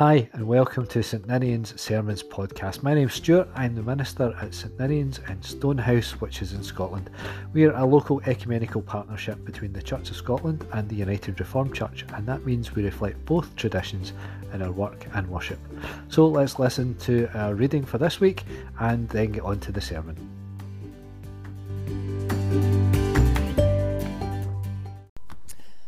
Hi and welcome to St Ninian's Sermons podcast. My name's Stuart. I'm the minister at St Ninian's in Stonehouse, which is in Scotland. We are a local ecumenical partnership between the Church of Scotland and the United Reformed Church, and that means we reflect both traditions in our work and worship. So let's listen to our reading for this week and then get on to the sermon.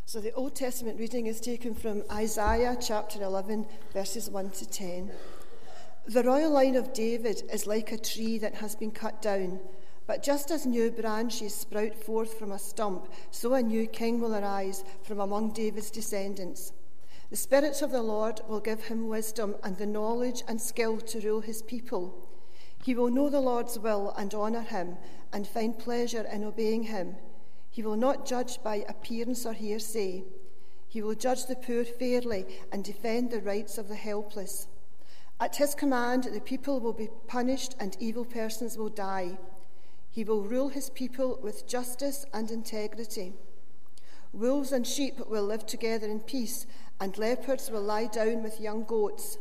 So the Old Testament reading is taken from Isaiah chapter 11, verses 1 to 10. The royal line of David is like a tree that has been cut down, but just as new branches sprout forth from a stump, so a new king will arise from among David's descendants. The Spirit of the Lord will give him wisdom and the knowledge and skill to rule his people. He will know the Lord's will and honour him and find pleasure in obeying him. He will not judge by appearance or hearsay. He will judge the poor fairly and defend the rights of the helpless. At his command, the people will be punished and evil persons will die. He will rule his people with justice and integrity. Wolves and sheep will live together in peace, and leopards will lie down with young goats.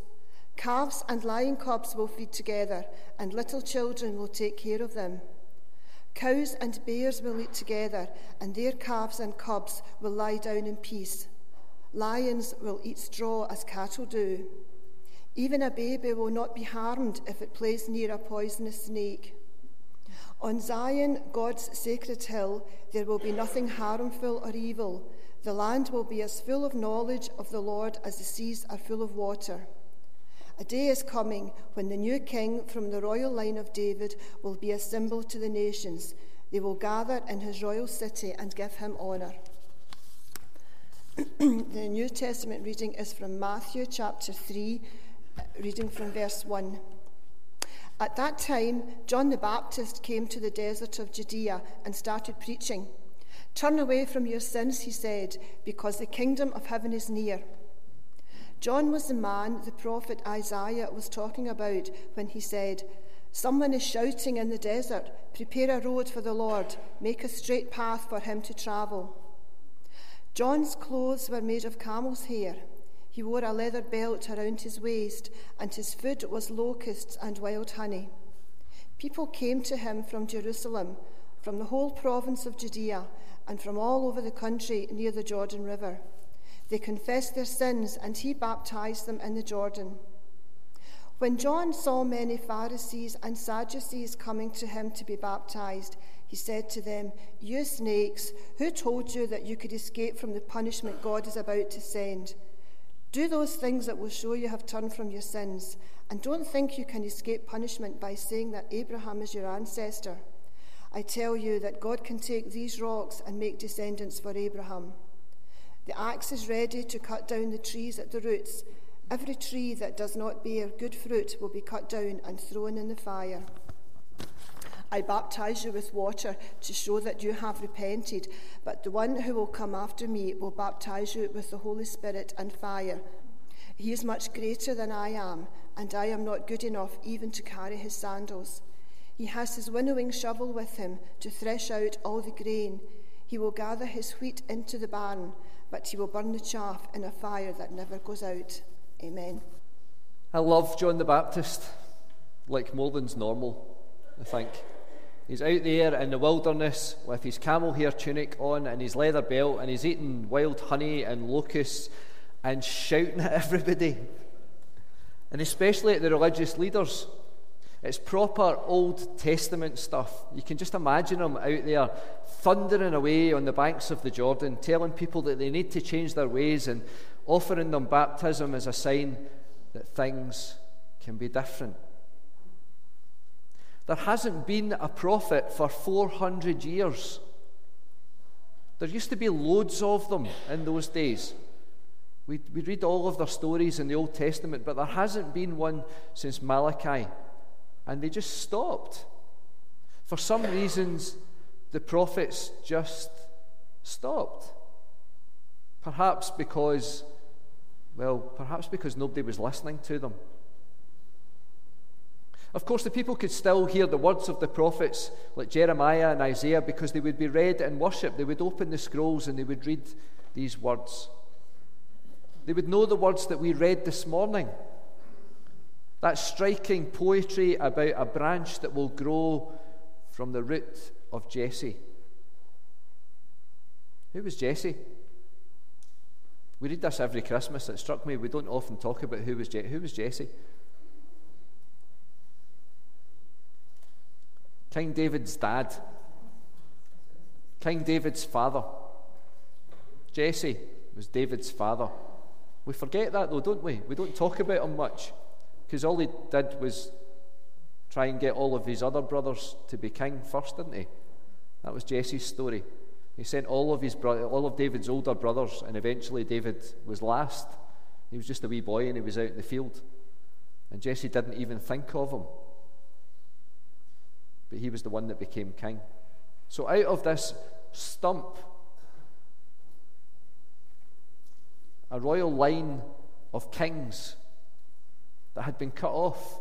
Calves and lion cubs will feed together, and little children will take care of them. Cows and bears will eat together, and their calves and cubs will lie down in peace. Lions will eat straw as cattle do. Even a baby will not be harmed if it plays near a poisonous snake. On Zion, God's sacred hill, there will be nothing harmful or evil. The land will be as full of knowledge of the Lord as the seas are full of water. A day is coming when the new king from the royal line of David will be a symbol to the nations. They will gather in his royal city and give him honour. The New Testament reading is from Matthew chapter 3, reading from verse 1. At that time, John the Baptist came to the desert of Judea and started preaching. "Turn away from your sins," he said, "because the kingdom of heaven is near." John was the man the prophet Isaiah was talking about when he said, "Someone is shouting in the desert, 'Prepare a road for the Lord, make a straight path for him to travel.'" John's clothes were made of camel's hair. He wore a leather belt around his waist, and his food was locusts and wild honey. People came to him from Jerusalem, from the whole province of Judea, and from all over the country near the Jordan River. They confessed their sins, and he baptized them in the Jordan. When John saw many Pharisees and Sadducees coming to him to be baptized, he said to them, "You snakes, who told you that you could escape from the punishment God is about to send? Do those things that will show you have turned from your sins, and don't think you can escape punishment by saying that Abraham is your ancestor. I tell you that God can take these rocks and make descendants for Abraham. The axe is ready to cut down the trees at the roots. Every tree that does not bear good fruit will be cut down and thrown in the fire. I baptize you with water to show that you have repented, but the one who will come after me will baptize you with the Holy Spirit and fire. He is much greater than I am, and I am not good enough even to carry his sandals. He has his winnowing shovel with him to thresh out all the grain. He will gather his wheat into the barn, but he will burn the chaff in a fire that never goes out." Amen. I love John the Baptist, like more than's normal, I think. He's out there in the wilderness with his camel hair tunic on and his leather belt, and he's eating wild honey and locusts and shouting at everybody, and especially at the religious leaders. It's proper Old Testament stuff. You can just imagine them out there thundering away on the banks of the Jordan, telling people that they need to change their ways and offering them baptism as a sign that things can be different. There hasn't been a prophet for 400 years. There used to be loads of them in those days. We read all of their stories in the Old Testament, but there hasn't been one since Malachi. And they just stopped. For some reasons, the prophets just stopped. Perhaps because nobody was listening to them. Of course, the people could still hear the words of the prophets, like Jeremiah and Isaiah, because they would be read in worship. They would open the scrolls and they would read these words. They would know the words that we read this morning. That striking poetry about a branch that will grow from the root of Jesse. Who was Jesse? We read this every Christmas. It struck me, we don't often talk about who was Jesse. King David's dad. King David's father. Jesse was David's father. We forget that though, don't we? We don't talk about him much, because all he did was try and get all of his other brothers to be king first, didn't he? That was Jesse's story. He sent all of David's older brothers, and eventually David was last. He was just a wee boy and he was out in the field, and Jesse didn't even think of him, but he was the one that became king. So out of this stump, a royal line of kings that had been cut off.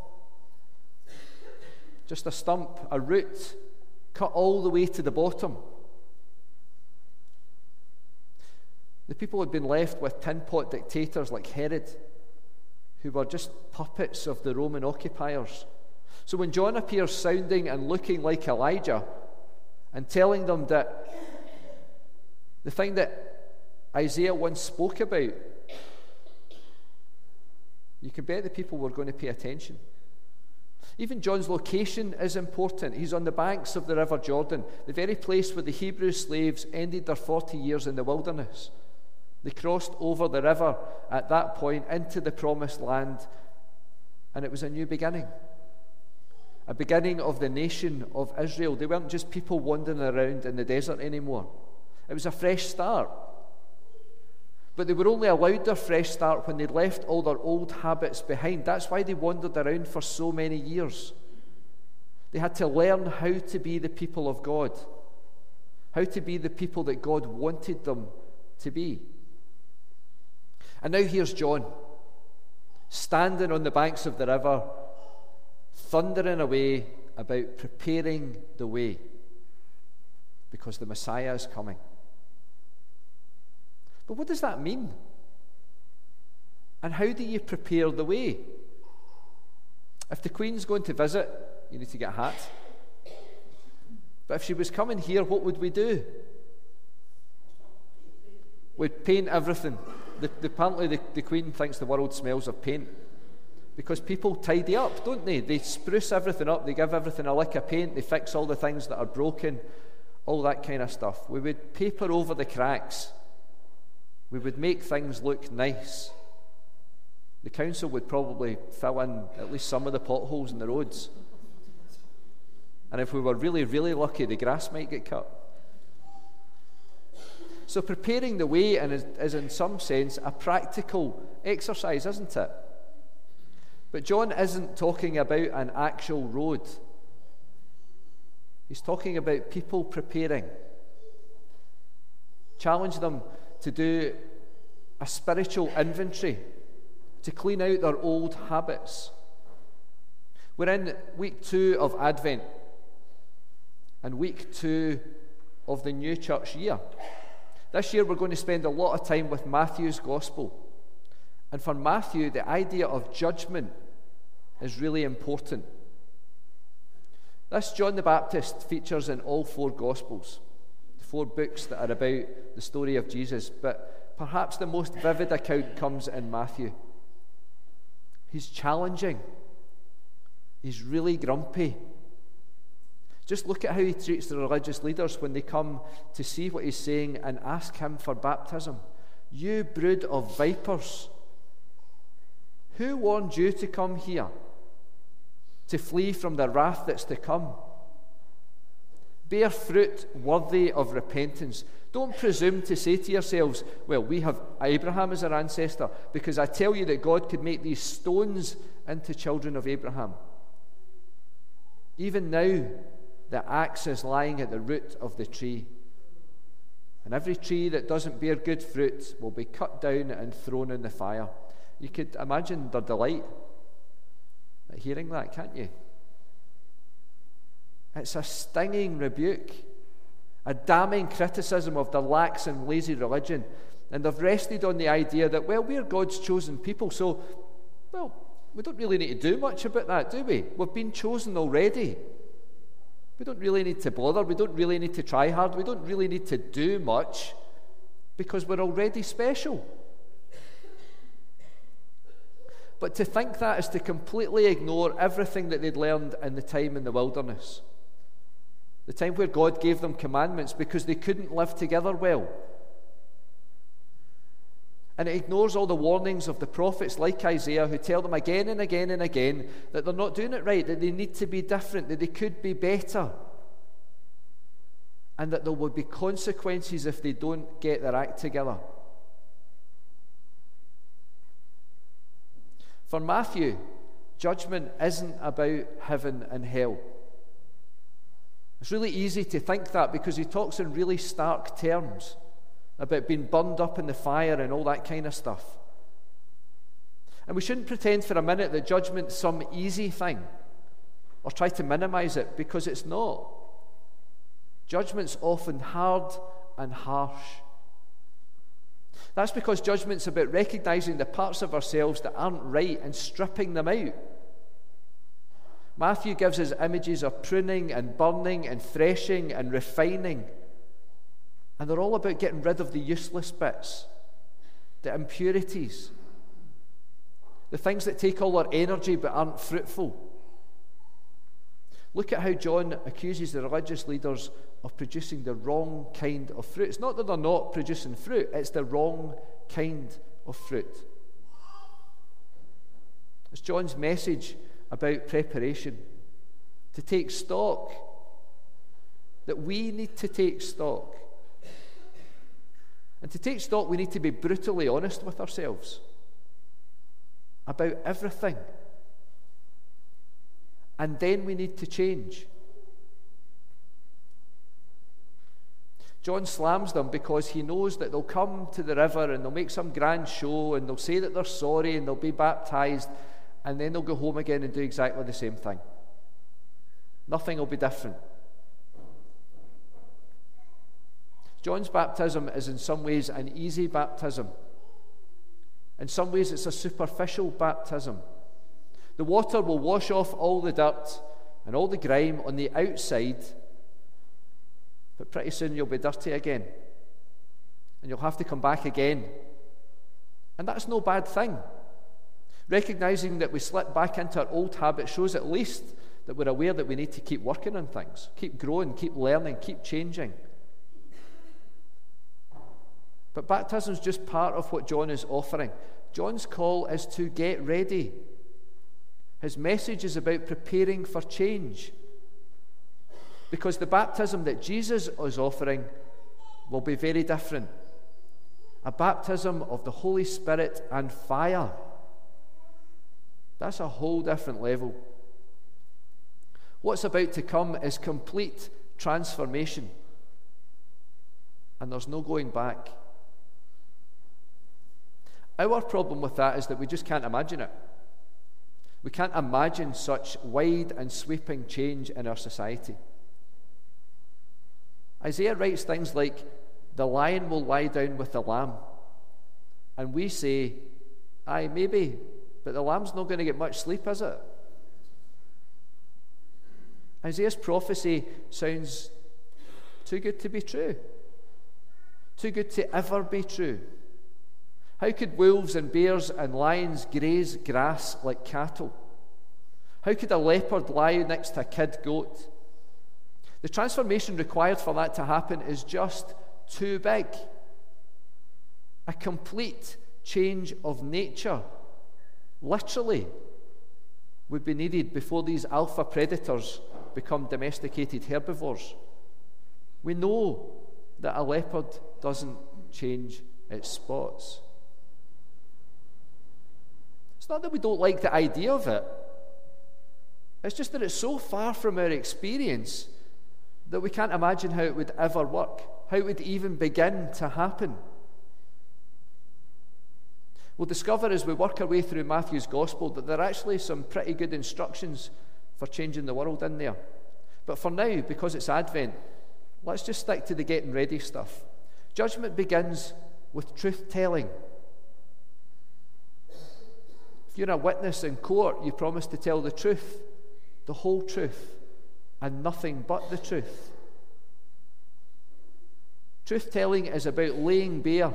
Just a stump, a root, cut all the way to the bottom. The people had been left with tin pot dictators like Herod, who were just puppets of the Roman occupiers. So when John appears sounding and looking like Elijah and telling them that the thing that Isaiah once spoke about, you can bet the people were going to pay attention. Even John's location is important. He's on the banks of the River Jordan, the very place where the Hebrew slaves ended their 40 years in the wilderness. They crossed over the river at that point into the promised land, and it was a new beginning. A beginning of the nation of Israel. They weren't just people wandering around in the desert anymore. It was a fresh start. But they were only allowed their fresh start when they left all their old habits behind. That's why they wandered around for so many years. They had to learn how to be the people of God, how to be the people that God wanted them to be. And now here's John, standing on the banks of the river, thundering away about preparing the way, because the Messiah is coming. But what does that mean? And how do you prepare the way? If the Queen's going to visit, you need to get a hat. But if she was coming here, what would we do? We'd paint everything. Apparently the Queen thinks the world smells of paint, because people tidy up, don't they? They spruce everything up, they give everything a lick of paint, they fix all the things that are broken, all that kind of stuff. We would paper over the cracks. We would make things look nice. The council would probably fill in at least some of the potholes in the roads. And if we were really, really lucky, the grass might get cut. So preparing the way is in some sense a practical exercise, isn't it? But John isn't talking about an actual road. He's talking about people preparing. Challenge them to do a spiritual inventory, to clean out their old habits. We're in week 2 of Advent and week 2 of the new church year. This year we're going to spend a lot of time with Matthew's Gospel, and for Matthew the idea of judgment is really important. This John the Baptist features in all 4 Gospels, 4 books that are about the story of Jesus, but perhaps the most vivid account comes in Matthew. He's challenging. He's really grumpy. Just look at how he treats the religious leaders when they come to see what he's saying and ask him for baptism. You brood of vipers, who warned you to come here, to flee from the wrath that's to come? Bear fruit worthy of repentance. Don't presume to say to yourselves, well, we have Abraham as our ancestor, because I tell you that God could make these stones into children of Abraham. Even now, the axe is lying at the root of the tree, and every tree that doesn't bear good fruit will be cut down and thrown in the fire. You could imagine their delight at hearing that, can't you? It's a stinging rebuke, a damning criticism of the lax and lazy religion and they've rested on the idea that, well, we're God's chosen people, so, well, we don't really need to do much about that, do we? We've been chosen already. We don't really need to bother. We don't really need to try hard. We don't really need to do much because we're already special. But to think that is to completely ignore everything that they'd learned in the time in the wilderness, the time where God gave them commandments because they couldn't live together well. And it ignores all the warnings of the prophets like Isaiah, who tell them again and again and again that they're not doing it right, that they need to be different, that they could be better, and that there will be consequences if they don't get their act together. For Matthew, judgment isn't about heaven and hell. It's really easy to think that because he talks in really stark terms about being burned up in the fire and all that kind of stuff. And we shouldn't pretend for a minute that judgment's some easy thing or try to minimize it, because it's not. Judgment's often hard and harsh. That's because judgment's about recognizing the parts of ourselves that aren't right and stripping them out. Matthew gives us images of pruning and burning and threshing and refining, and they're all about getting rid of the useless bits, the impurities, the things that take all our energy but aren't fruitful. Look at how John accuses the religious leaders of producing the wrong kind of fruit. It's not that they're not producing fruit, it's the wrong kind of fruit. It's John's message about preparation, to take stock, that we need to take stock. And to take stock, we need to be brutally honest with ourselves about everything. And then we need to change. John slams them because he knows that they'll come to the river and they'll make some grand show and they'll say that they're sorry and they'll be baptized, and then they'll go home again and do exactly the same thing. Nothing will be different. John's baptism is in some ways an easy baptism. In some ways it's a superficial baptism. The water will wash off all the dirt and all the grime on the outside, but pretty soon you'll be dirty again, and you'll have to come back again. And that's no bad thing. Recognizing that we slip back into our old habits shows at least that we're aware that we need to keep working on things, keep growing, keep learning, keep changing. But baptism is just part of what John is offering. John's call is to get ready. His message is about preparing for change, because the baptism that Jesus is offering will be very different. A baptism of the Holy Spirit and fire. That's a whole different level. What's about to come is complete transformation, and there's no going back. Our problem with that is that we just can't imagine it. We can't imagine such wide and sweeping change in our society. Isaiah writes things like, "The lion will lie down with the lamb." And we say, aye, maybe, but the lamb's not going to get much sleep, is it? Isaiah's prophecy sounds too good to be true, too good to ever be true. How could wolves and bears and lions graze grass like cattle? How could a leopard lie next to a kid goat? The transformation required for that to happen is just too big. A complete change of nature, literally, would be needed before these alpha predators become domesticated herbivores. We know that a leopard doesn't change its spots. It's not that we don't like the idea of it. It's just that it's so far from our experience that we can't imagine how it would ever work, how it would even begin to happen. We'll discover as we work our way through Matthew's Gospel that there are actually some pretty good instructions for changing the world in there. But for now, because it's Advent, let's just stick to the getting ready stuff. Judgment begins with truth-telling. If you're a witness in court, you promise to tell the truth, the whole truth, and nothing but the truth. Truth-telling is about laying bare,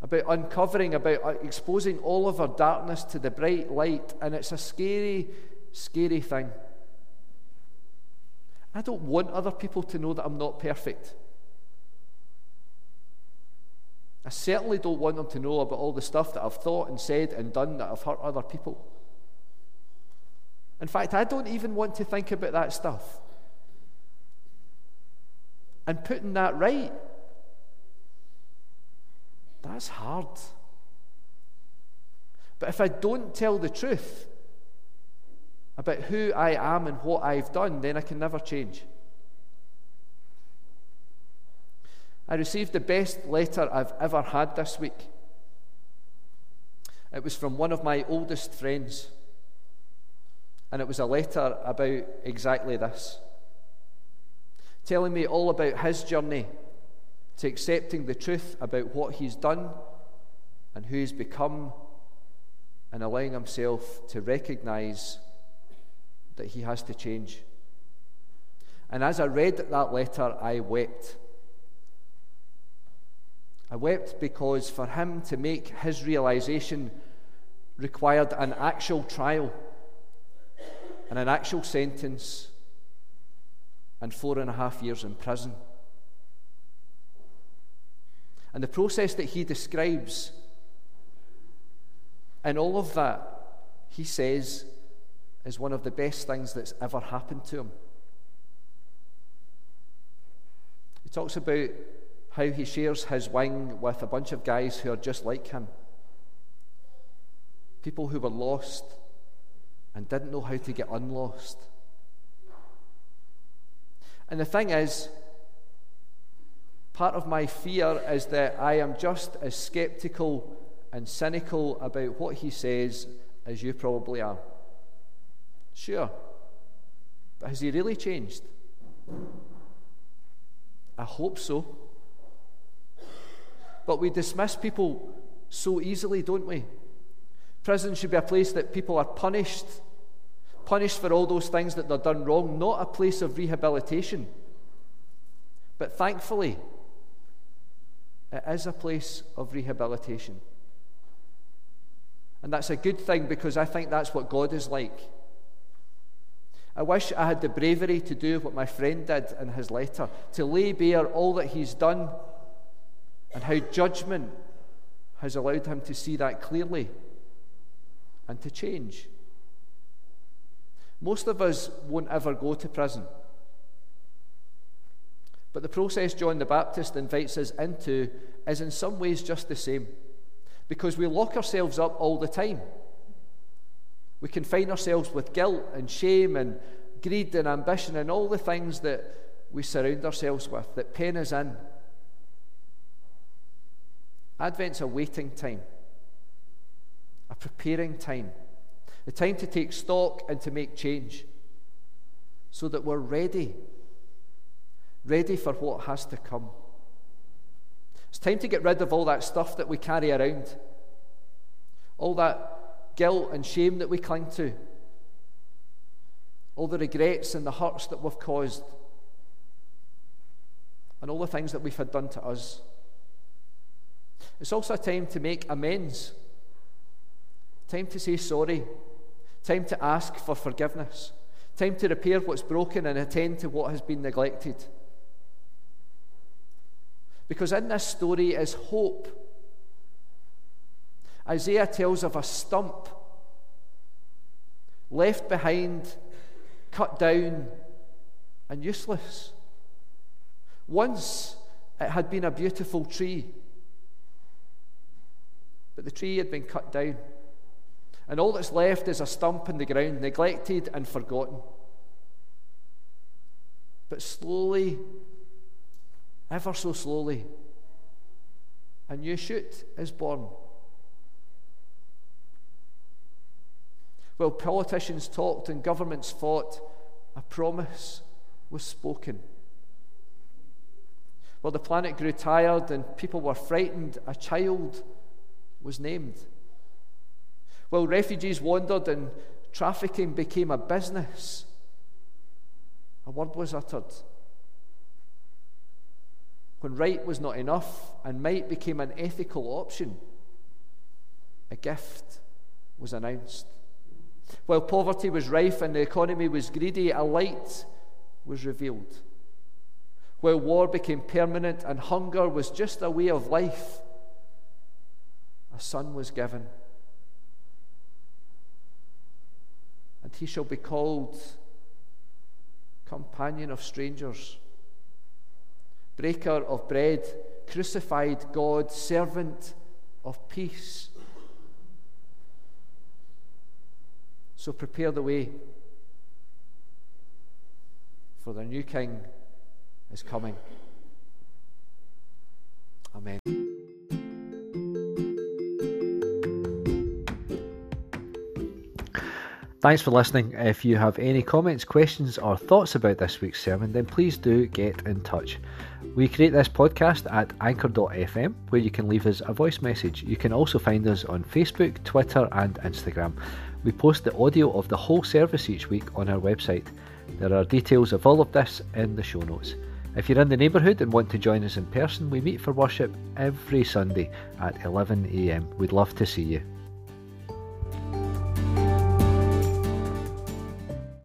about uncovering, about exposing all of our darkness to the bright light, and it's a scary, scary thing. I don't want other people to know that I'm not perfect. I certainly don't want them to know about all the stuff that I've thought and said and done that I've hurt other people. In fact, I don't even want to think about that stuff. And putting that right, that's hard. But if I don't tell the truth about who I am and what I've done, then I can never change. I received the best letter I've ever had this week. It was from one of my oldest friends, and it was a letter about exactly this, telling me all about his journey to accepting the truth about what he's done and who he's become, and allowing himself to recognize that he has to change. And as I read that letter, I wept. I wept because for him to make his realization required an actual trial and an actual sentence and 4.5 years in prison. And the process that he describes, and all of that, he says, is one of the best things that's ever happened to him. He talks about how he shares his wing with a bunch of guys who are just like him, people who were lost and didn't know how to get unlost. And the thing is, part of my fear is that I am just as skeptical and cynical about what he says as you probably are. Sure, but has he really changed? I hope so. But we dismiss people so easily, don't we? Prison should be a place that people are punished for all those things that they've done wrong, not a place of rehabilitation. But thankfully, it is a place of rehabilitation. And that's a good thing, because I think that's what God is like. I wish I had the bravery to do what my friend did in his letter, to lay bare all that he's done and how judgment has allowed him to see that clearly and to change. Most of us won't ever go to prison. But the process John the Baptist invites us into is in some ways just the same, because we lock ourselves up all the time. We confine ourselves with guilt and shame and greed and ambition and all the things that we surround ourselves with, that pen us in. Advent's a waiting time, a preparing time, the time to take stock and to make change, so that we're ready for what has to come. It's time to get rid of all that stuff that we carry around, all that guilt and shame that we cling to, all the regrets and the hurts that we've caused, and all the things that we've had done to us. It's also a time to make amends, time to say sorry, time to ask for forgiveness, time to repair what's broken and attend to what has been neglected. Because in this story is hope. Isaiah tells of a stump left behind, cut down, and useless. Once it had been a beautiful tree, but the tree had been cut down, and all that's left is a stump in the ground, neglected and forgotten. But slowly, ever so slowly, a new shoot is born. While politicians talked and governments fought, a promise was spoken. Well, the planet grew tired and people were frightened. A child was named. Well, refugees wandered and trafficking became a business. A word was uttered. When right was not enough and might became an ethical option, a gift was announced. While poverty was rife and the economy was greedy, a light was revealed. While war became permanent and hunger was just a way of life, a son was given. And he shall be called Companion of Strangers, Breaker of Bread, Crucified God, Servant of Peace. So prepare the way, for the new King is coming. Amen. Thanks for listening. If you have any comments, questions or thoughts about this week's sermon, then please do get in touch. We create this podcast at anchor.fm, where you can leave us a voice message. You can also find us on Facebook, Twitter and Instagram. We post the audio of the whole service each week on our website. There are details of all of this in the show notes. If you're in the neighbourhood and want to join us in person, we meet for worship every Sunday at 11 a.m. We'd love to see you.